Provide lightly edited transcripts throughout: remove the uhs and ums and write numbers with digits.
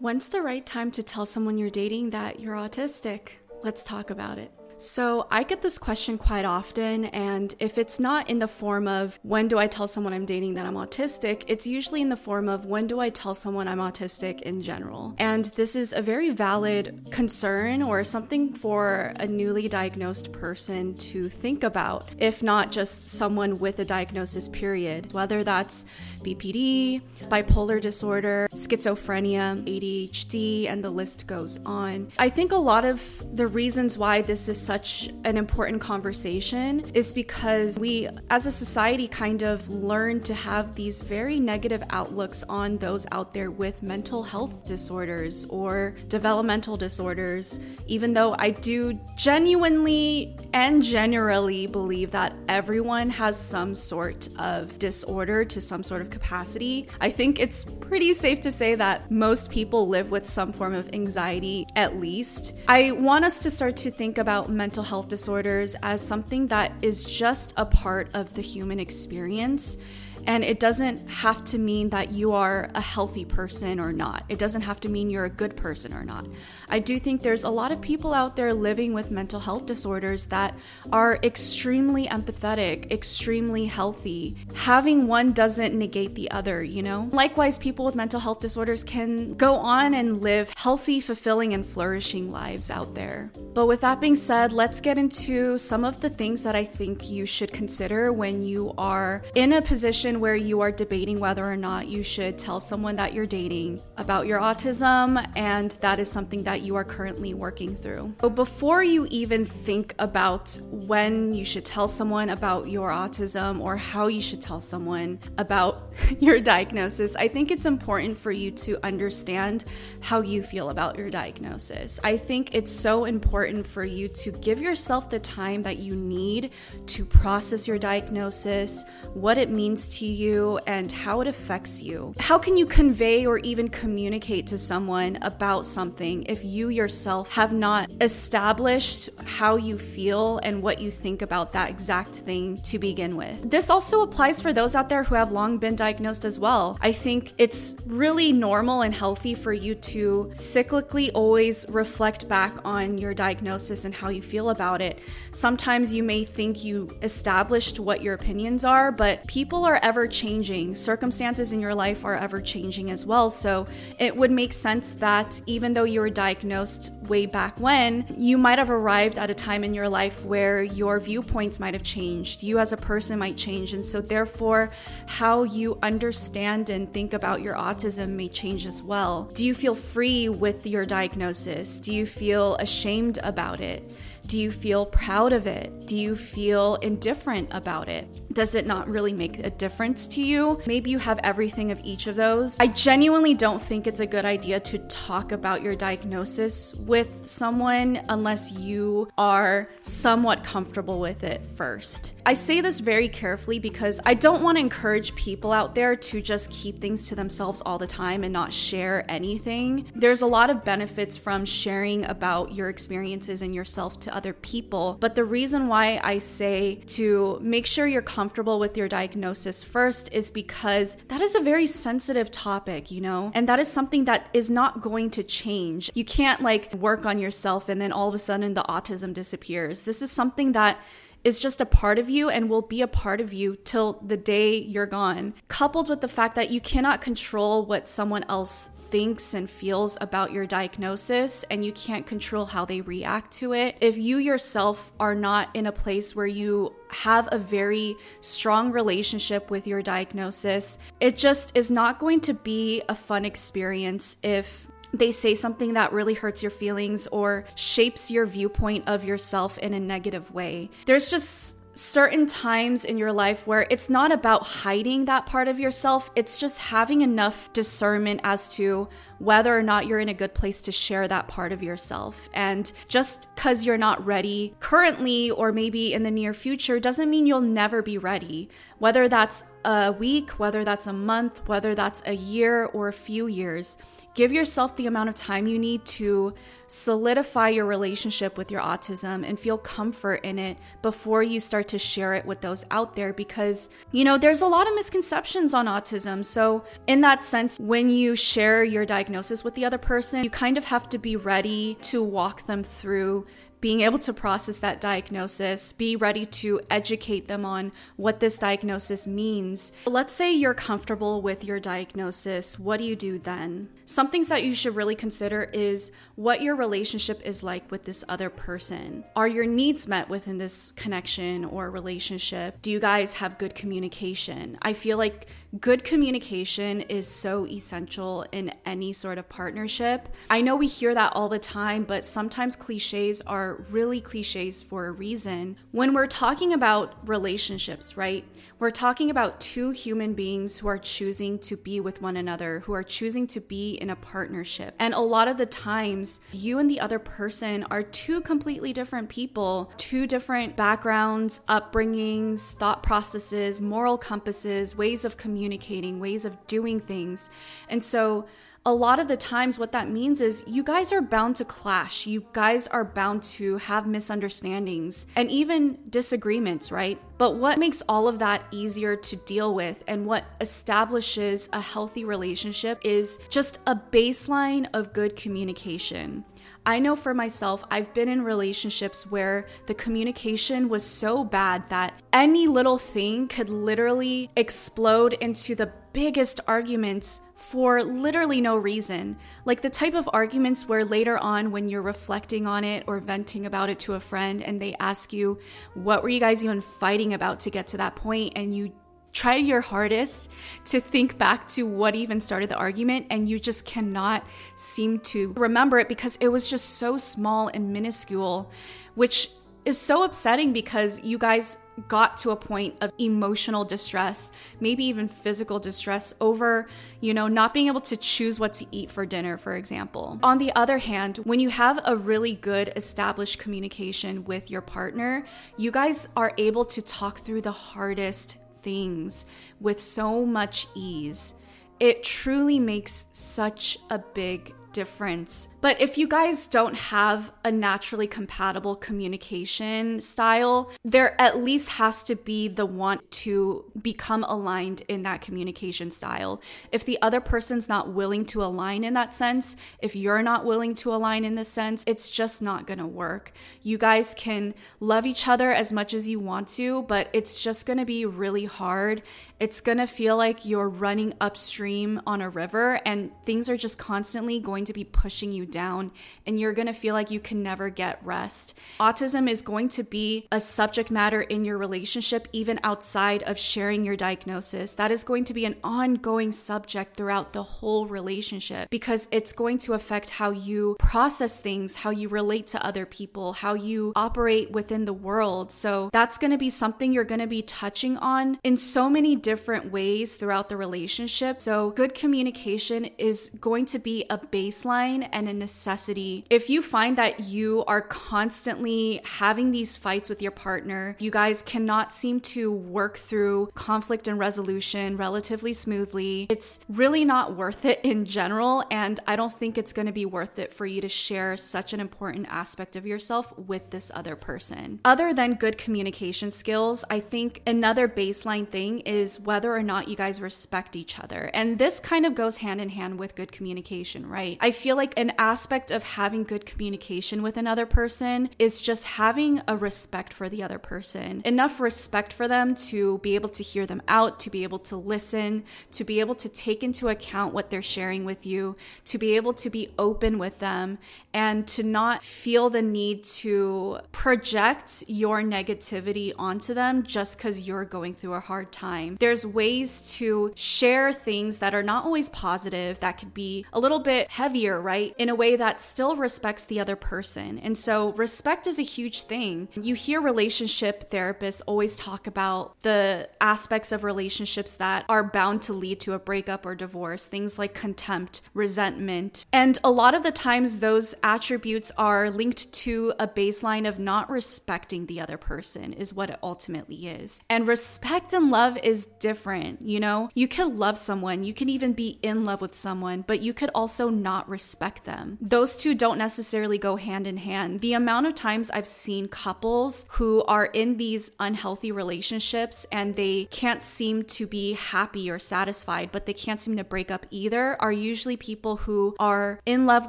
When's the right time to tell someone you're dating that you're autistic? Let's talk about it. So I get this question quite often, and if it's not in the form of when do I tell someone I'm dating that I'm autistic, it's usually in the form of when do I tell someone I'm autistic in general. And this is a very valid concern or something for a newly diagnosed person to think about, if not just someone with a diagnosis period, whether that's BPD, bipolar disorder, schizophrenia, ADHD, and the list goes on. I think a lot of the reasons why this is such an important conversation is because we as a society kind of learn to have these very negative outlooks on those out there with mental health disorders or developmental disorders, even though I do genuinely and generally believe that everyone has some sort of disorder to some sort of capacity. I think it's pretty safe to say that most people live with some form of anxiety, at least. I want us to start to think about mental health disorders as something that is just a part of the human experience. And it doesn't have to mean that you are a healthy person or not. It doesn't have to mean you're a good person or not. I do think there's a lot of people out there living with mental health disorders that are extremely empathetic, extremely healthy. Having one doesn't negate the other, you know? Likewise, people with mental health disorders can go on and live healthy, fulfilling, and flourishing lives out there. But with that being said, let's get into some of the things that I think you should consider when you are in a position where you are debating whether or not you should tell someone that you're dating about your autism, and that is something that you are currently working through. But before you even think about when you should tell someone about your autism or how you should tell someone about your diagnosis, I think it's important for you to understand how you feel about your diagnosis. I think it's so important for you to give yourself the time that you need to process your diagnosis, what it means to you, and how it affects you. How can you convey or even communicate to someone about something if you yourself have not established how you feel and what you think about that exact thing to begin with? This also applies for those out there who have long been diagnosed as well. I think it's really normal and healthy for you to cyclically always reflect back on your diagnosis and how you feel about it. Sometimes you may think you established what your opinions are, but people are ever changing. Circumstances in your life are ever changing as well. So it would make sense that even though you were diagnosed way back when, you might have arrived at a time in your life where your viewpoints might have changed. You as a person might change. And so therefore, how you understand and think about your autism may change as well. Do you feel free with your diagnosis? Do you feel ashamed about it? Do you feel proud of it? Do you feel indifferent about it? Does it not really make a difference to you? Maybe you have everything of each of those. I genuinely don't think it's a good idea to talk about your diagnosis with someone unless you are somewhat comfortable with it first. I say this very carefully because I don't want to encourage people out there to just keep things to themselves all the time and not share anything. There's a lot of benefits from sharing about your experiences and yourself to other people. But the reason why I say to make sure you're comfortable with your diagnosis first is because that is a very sensitive topic, you know? And that is something that is not going to change. You can't work on yourself and then all of a sudden the autism disappears. This is something that is just a part of you and will be a part of you till the day you're gone. Coupled with the fact that you cannot control what someone else thinks and feels about your diagnosis, and you can't control how they react to it. If you yourself are not in a place where you have a very strong relationship with your diagnosis, it just is not going to be a fun experience if they say something that really hurts your feelings or shapes your viewpoint of yourself in a negative way. There's just certain times in your life where it's not about hiding that part of yourself, it's just having enough discernment as to whether or not you're in a good place to share that part of yourself. And just because you're not ready currently or maybe in the near future doesn't mean you'll never be ready, whether that's a week, whether that's a month, whether that's a year or a few years. Give yourself the amount of time you need to solidify your relationship with your autism and feel comfort in it before you start to share it with those out there, because, you know, there's a lot of misconceptions on autism. So in that sense, when you share your diagnosis with the other person, you kind of have to be ready to walk them through being able to process that diagnosis, be ready to educate them on what this diagnosis means. Let's say you're comfortable with your diagnosis. What do you do then? Some things that you should really consider is what your relationship is like with this other person. Are your needs met within this connection or relationship? Do you guys have good communication? I feel like good communication is so essential in any sort of partnership. I know we hear that all the time, but sometimes cliches are really cliches for a reason. When we're talking about relationships, right? We're talking about two human beings who are choosing to be with one another, who are choosing to be in a partnership. And a lot of the times, you and the other person are two completely different people, two different backgrounds, upbringings, thought processes, moral compasses, ways of communicating, ways of doing things. And so a lot of the times what that means is you guys are bound to clash. You guys are bound to have misunderstandings and even disagreements, right? But what makes all of that easier to deal with and what establishes a healthy relationship is just a baseline of good communication. I know for myself, I've been in relationships where the communication was so bad that any little thing could literally explode into the biggest arguments for literally no reason. Like the type of arguments where later on when you're reflecting on it or venting about it to a friend and they ask you, what were you guys even fighting about to get to that point? And you try your hardest to think back to what even started the argument, and you just cannot seem to remember it because it was just so small and minuscule, which is so upsetting because you guys got to a point of emotional distress, maybe even physical distress over, you know, not being able to choose what to eat for dinner, for example. On the other hand, when you have a really good established communication with your partner, you guys are able to talk through the hardest things with so much ease. It truly makes such a big difference. But if you guys don't have a naturally compatible communication style, there at least has to be the want to become aligned in that communication style. If the other person's not willing to align in that sense, if you're not willing to align in this sense, it's just not going to work. You guys can love each other as much as you want to, but it's just going to be really hard. It's going to feel like you're running upstream on a river and things are just constantly going to be pushing you down, and you're going to feel like you can never get rest. Autism is going to be a subject matter in your relationship, even outside of sharing your diagnosis. That is going to be an ongoing subject throughout the whole relationship because it's going to affect how you process things, how you relate to other people, how you operate within the world. So that's going to be something you're going to be touching on in so many different ways throughout the relationship. So good communication is going to be a baseline and a necessity. If you find that you are constantly having these fights with your partner, you guys cannot seem to work through conflict and resolution relatively smoothly, it's really not worth it in general, and I don't think it's going to be worth it for you to share such an important aspect of yourself with this other person. Other than good communication skills, I think another baseline thing is whether or not you guys respect each other. And this kind of goes hand in hand with good communication, right? I feel like an aspect of having good communication with another person is just having a respect for the other person. Enough respect for them to be able to hear them out, to be able to listen, to be able to take into account what they're sharing with you, to be able to be open with them, and to not feel the need to project your negativity onto them just because you're going through a hard time. There's ways to share things that are not always positive, that could be a little bit heavier, right? In a way that still respects the other person. And so respect is a huge thing. You hear relationship therapists always talk about the aspects of relationships that are bound to lead to a breakup or divorce, things like contempt, resentment. And a lot of the times those attributes are linked to a baseline of not respecting the other person is what it ultimately is. And respect and love is different, you know? You can love someone, you can even be in love with someone, but you could also not respect them. Those two don't necessarily go hand in hand. The amount of times I've seen couples who are in these unhealthy relationships and they can't seem to be happy or satisfied, but they can't seem to break up either, are usually people who are in love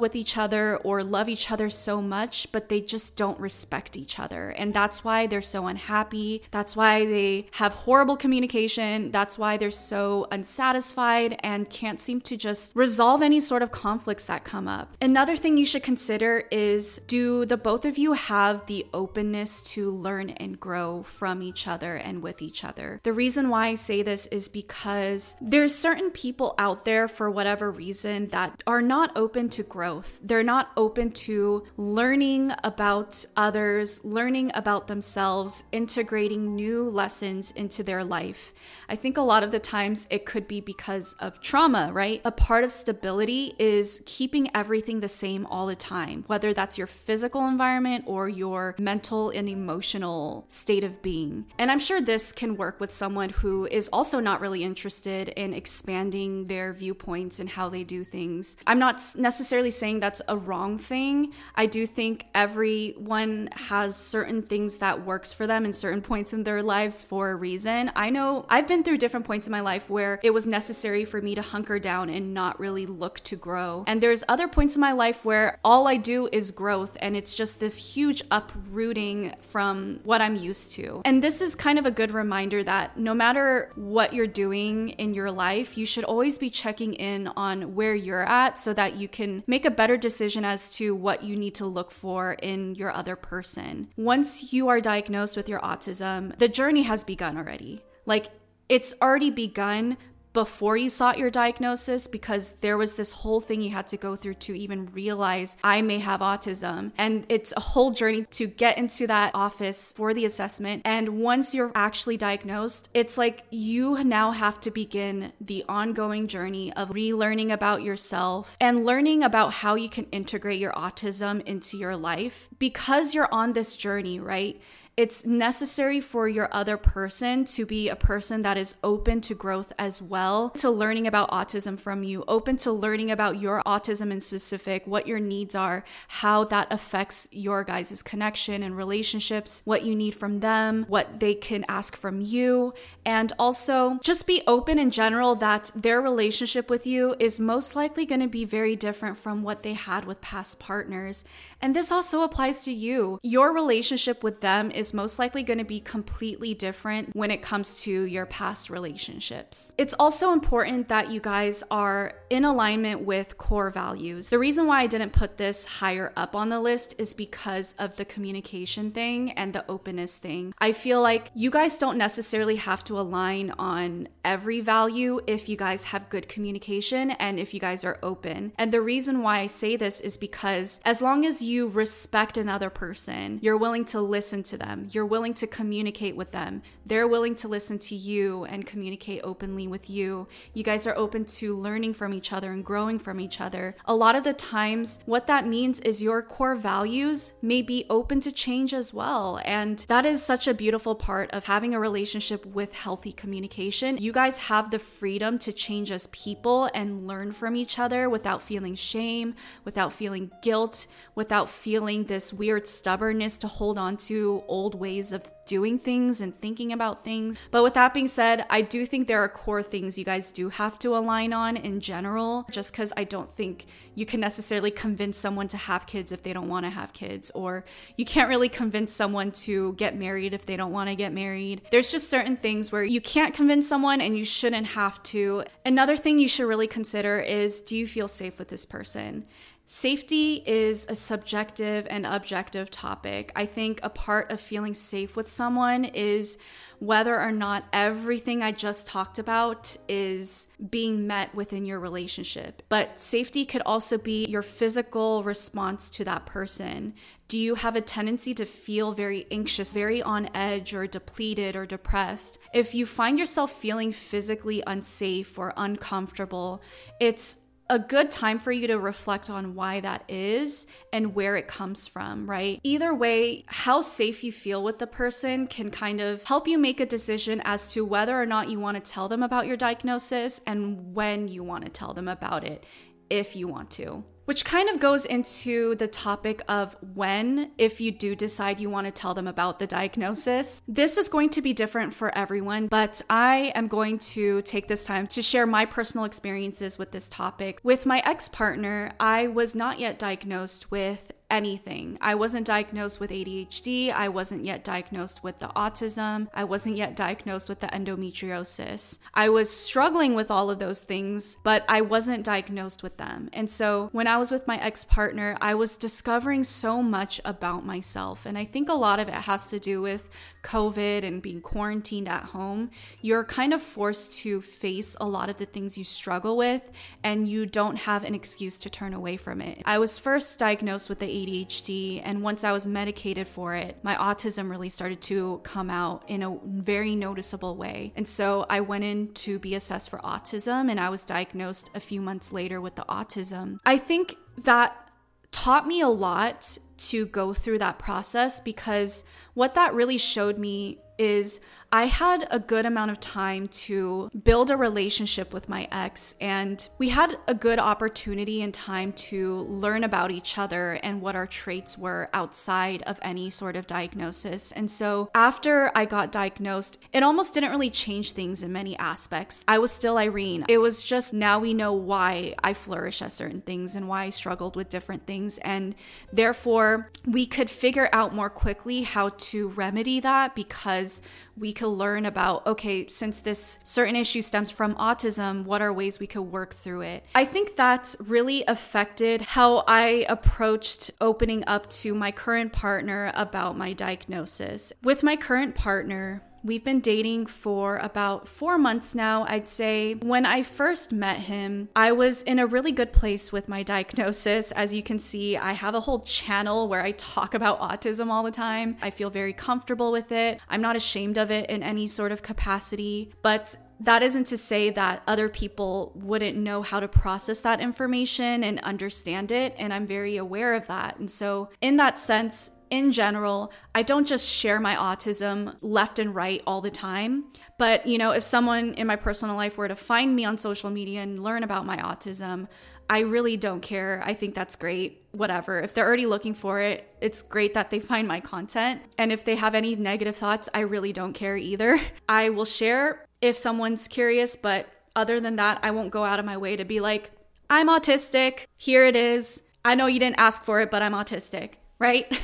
with each other or love each other so much, but they just don't respect each other. And that's why they're so unhappy. That's why they have horrible communication. That's why they're so unsatisfied and can't seem to just resolve any sort of conflicts that come up. Another thing you should consider is, do the both of you have the openness to learn and grow from each other and with each other? The reason why I say this is because there's certain people out there, for whatever reason, that are not open to growth. They're not open to learning about others, learning about themselves, integrating new lessons into their life. I think a lot of the times it could be because of trauma, right? A part of stability is keeping everything the same all the time, whether that's your physical environment or your mental and emotional state of being. And I'm sure this can work with someone who is also not really interested in expanding their viewpoints and how they do things. I'm not necessarily saying that's a wrong thing. I do think everyone has certain things that works for them in certain points in their lives for a reason. I know I've been through different points in my life where it was necessary for me to hunker down and not really look to grow. And there's other points in my life where all I do is growth, and it's just this huge uprooting from what I'm used to. And this is kind of a good reminder that no matter what you're doing in your life, you should always be checking in on where you're at so that you can make a better decision as to what you need to look for in your other person. Once you are diagnosed with your autism, the journey has begun already. Like, it's already begun before you sought your diagnosis, because there was this whole thing you had to go through to even realize I may have autism. And it's a whole journey to get into that office for the assessment. And once you're actually diagnosed, it's like you now have to begin the ongoing journey of relearning about yourself and learning about how you can integrate your autism into your life, because you're on this journey, right? It's necessary for your other person to be a person that is open to growth as well, to learning about autism from you, open to learning about your autism in specific, what your needs are, how that affects your guys' connection and relationships, what you need from them, what they can ask from you, and also just be open in general that their relationship with you is most likely going to be very different from what they had with past partners. And this also applies to you. Your relationship with them is most likely going to be completely different when it comes to your past relationships. It's also important that you guys are in alignment with core values. The reason why I didn't put this higher up on the list is because of the communication thing and the openness thing. I feel like you guys don't necessarily have to align on every value if you guys have good communication and if you guys are open. And the reason why I say this is because as long as you respect another person, you're willing to listen to them, you're willing to communicate with them, they're willing to listen to you and communicate openly with you, you guys are open to learning from each other and growing from each other. A lot of the times what that means is your core values may be open to change as well, and that is such a beautiful part of having a relationship with healthy communication. You guys have the freedom to change as people and learn from each other without feeling shame, without feeling guilt, without feeling this weird stubbornness to hold on to old ways of doing things and thinking about things. But with that being said, I do think there are core things you guys do have to align on in general, just because I don't think you can necessarily convince someone to have kids if they don't want to have kids, or you can't really convince someone to get married if they don't want to get married. There's just certain things where you can't convince someone and you shouldn't have to. Another thing you should really consider is, do you feel safe with this person? Safety is a subjective and objective topic. I think a part of feeling safe with someone is whether or not everything I just talked about is being met within your relationship. But safety could also be your physical response to that person. Do you have a tendency to feel very anxious, very on edge, or depleted or depressed? If you find yourself feeling physically unsafe or uncomfortable, it's a good time for you to reflect on why that is and where it comes from, right? Either way, how safe you feel with the person can kind of help you make a decision as to whether or not you want to tell them about your diagnosis and when you want to tell them about it, if you want to. Which kind of goes into the topic of when, if you do decide you want to tell them about the diagnosis. This is going to be different for everyone, but I am going to take this time to share my personal experiences with this topic. With my ex-partner, I was not yet diagnosed with anything. I wasn't diagnosed with ADHD. I wasn't yet diagnosed with the autism. I wasn't yet diagnosed with the endometriosis. I was struggling with all of those things, but I wasn't diagnosed with them. And so when I was with my ex-partner, I was discovering so much about myself. And I think a lot of it has to do with COVID and being quarantined at home. You're kind of forced to face a lot of the things you struggle with, and you don't have an excuse to turn away from it. I was first diagnosed with the ADHD, and once I was medicated for it, my autism really started to come out in a very noticeable way. And so I went in to be assessed for autism, and I was diagnosed a few months later with the autism. I think that taught me a lot to go through that process, because what that really showed me is I had a good amount of time to build a relationship with my ex, and we had a good opportunity and time to learn about each other and what our traits were outside of any sort of diagnosis. And so after I got diagnosed, it almost didn't really change things in many aspects. I was still Irene. It was just now we know why I flourish at certain things and why I struggled with different things, and therefore we could figure out more quickly how to remedy that, because we could learn about, okay, since this certain issue stems from autism, what are ways we could work through it? I think that's really affected how I approached opening up to my current partner about my diagnosis. With my current partner, we've been dating for about 4 months now, I'd say. When I first met him, I was in a really good place with my diagnosis. As you can see, I have a whole channel where I talk about autism all the time. I feel very comfortable with it. I'm not ashamed of it in any sort of capacity, but that isn't to say that other people wouldn't know how to process that information and understand it, and I'm very aware of that. And so in that sense, in general, I don't just share my autism left and right all the time, but you know, if someone in my personal life were to find me on social media and learn about my autism, I really don't care. I think that's great. Whatever. If they're already looking for it, it's great that they find my content. And if they have any negative thoughts, I really don't care either. I will share if someone's curious, but other than that, I won't go out of my way to be like, I'm autistic. Here it is. I know you didn't ask for it, but I'm autistic. Right?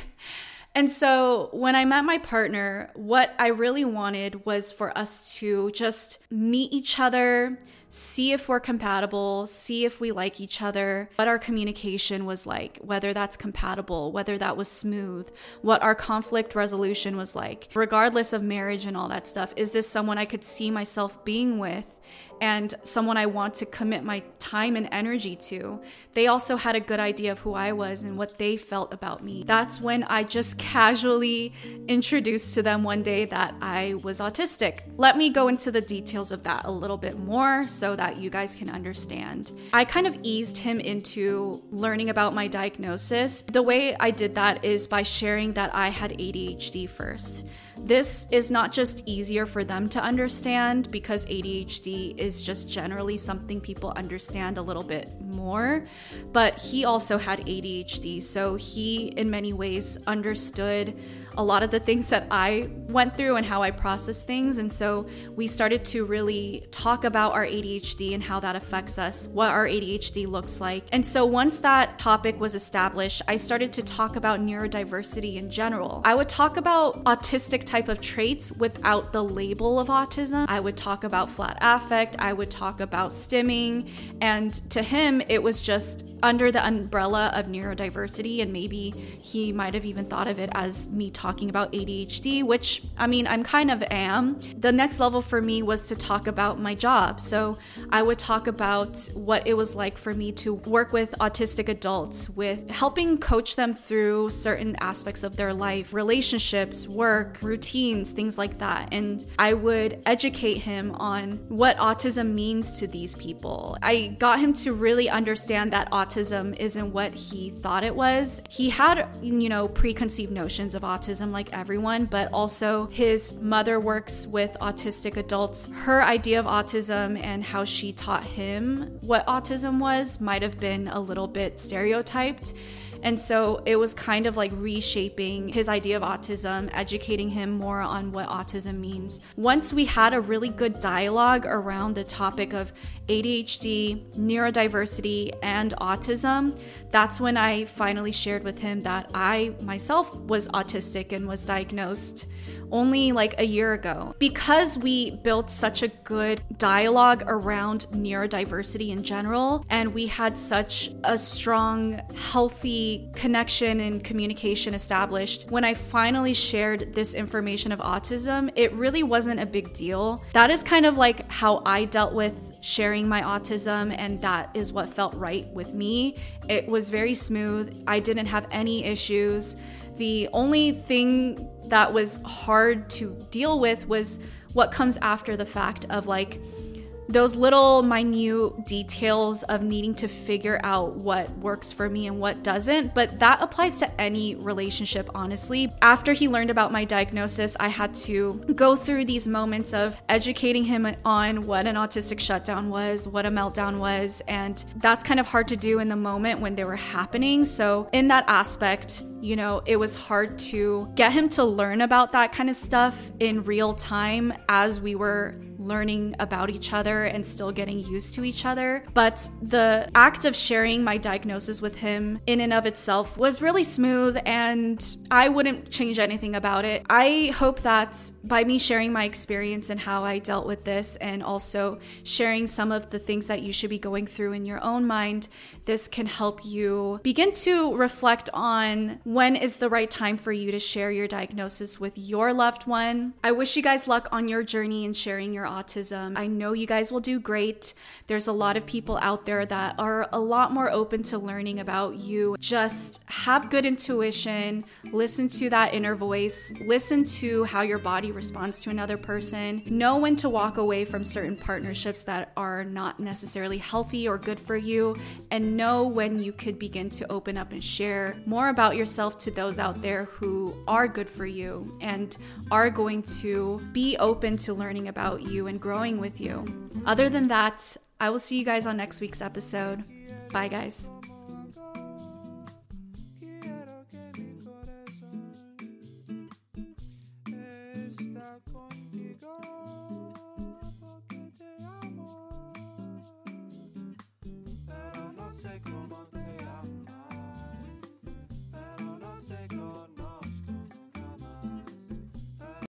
And so when I met my partner, what I really wanted was for us to just meet each other, see if we're compatible, see if we like each other, what our communication was like, whether that's compatible, whether that was smooth, what our conflict resolution was like, regardless of marriage and all that stuff. Is this someone I could see myself being with and someone I want to commit my time and energy to? They also had a good idea of who I was and what they felt about me. That's when I just casually introduced to them one day that I was autistic. Let me go into the details of that a little bit more so that you guys can understand. I kind of eased him into learning about my diagnosis. The way I did that is by sharing that I had ADHD first. This is not just easier for them to understand, because ADHD is just generally something people understand a little bit more, but he also had ADHD, so he in many ways understood a lot of the things that I went through and how I process things. And so we started to really talk about our ADHD and how that affects us, what our ADHD looks like. And so once that topic was established, I started to talk about neurodiversity in general. I would talk about autistic type of traits without the label of autism. I would talk about flat affect. I would talk about stimming. And to him, it was just under the umbrella of neurodiversity. And maybe he might have even thought of it as me talking talking about ADHD, which I mean, I'm kind of am. The next level for me was to talk about my job. So I would talk about what it was like for me to work with autistic adults, with helping coach them through certain aspects of their life, relationships, work, routines, things like that. And I would educate him on what autism means to these people. I got him to really understand that autism isn't what he thought it was. He had, you know, preconceived notions of autism like everyone, but also his mother works with autistic adults. Her idea of autism and how she taught him what autism was might have been a little bit stereotyped. And so it was kind of like reshaping his idea of autism, educating him more on what autism means. Once we had a really good dialogue around the topic of ADHD, neurodiversity, and autism, that's when I finally shared with him that I myself was autistic and was diagnosed only like a year ago. Because we built such a good dialogue around neurodiversity in general, and we had such a strong, healthy connection and communication established, when I finally shared this information of autism, it really wasn't a big deal. That is kind of like how I dealt with sharing my autism, and that is what felt right with me. It was very smooth. I didn't have any issues. The only thing that was hard to deal with was what comes after the fact of like those little minute details of needing to figure out what works for me and what doesn't, but that applies to any relationship, honestly. After he learned about my diagnosis, I had to go through these moments of educating him on what an autistic shutdown was, what a meltdown was, and that's kind of hard to do in the moment when they were happening. So in that aspect, you know, it was hard to get him to learn about that kind of stuff in real time as we were learning about each other and still getting used to each other. But the act of sharing my diagnosis with him in and of itself was really smooth, and I wouldn't change anything about it. I hope that by me sharing my experience and how I dealt with this, and also sharing some of the things that you should be going through in your own mind, this can help you begin to reflect on when is the right time for you to share your diagnosis with your loved one. I wish you guys luck on your journey in sharing your autism. I know you guys will do great. There's a lot of people out there that are a lot more open to learning about you. Just have good intuition, listen to that inner voice, listen to how your body responds to another person, know when to walk away from certain partnerships that are not necessarily healthy or good for you, and know when you could begin to open up and share more about yourself to those out there who are good for you and are going to be open to learning about you and growing with you. Other than that, I will see you guys on next week's episode. Bye, guys.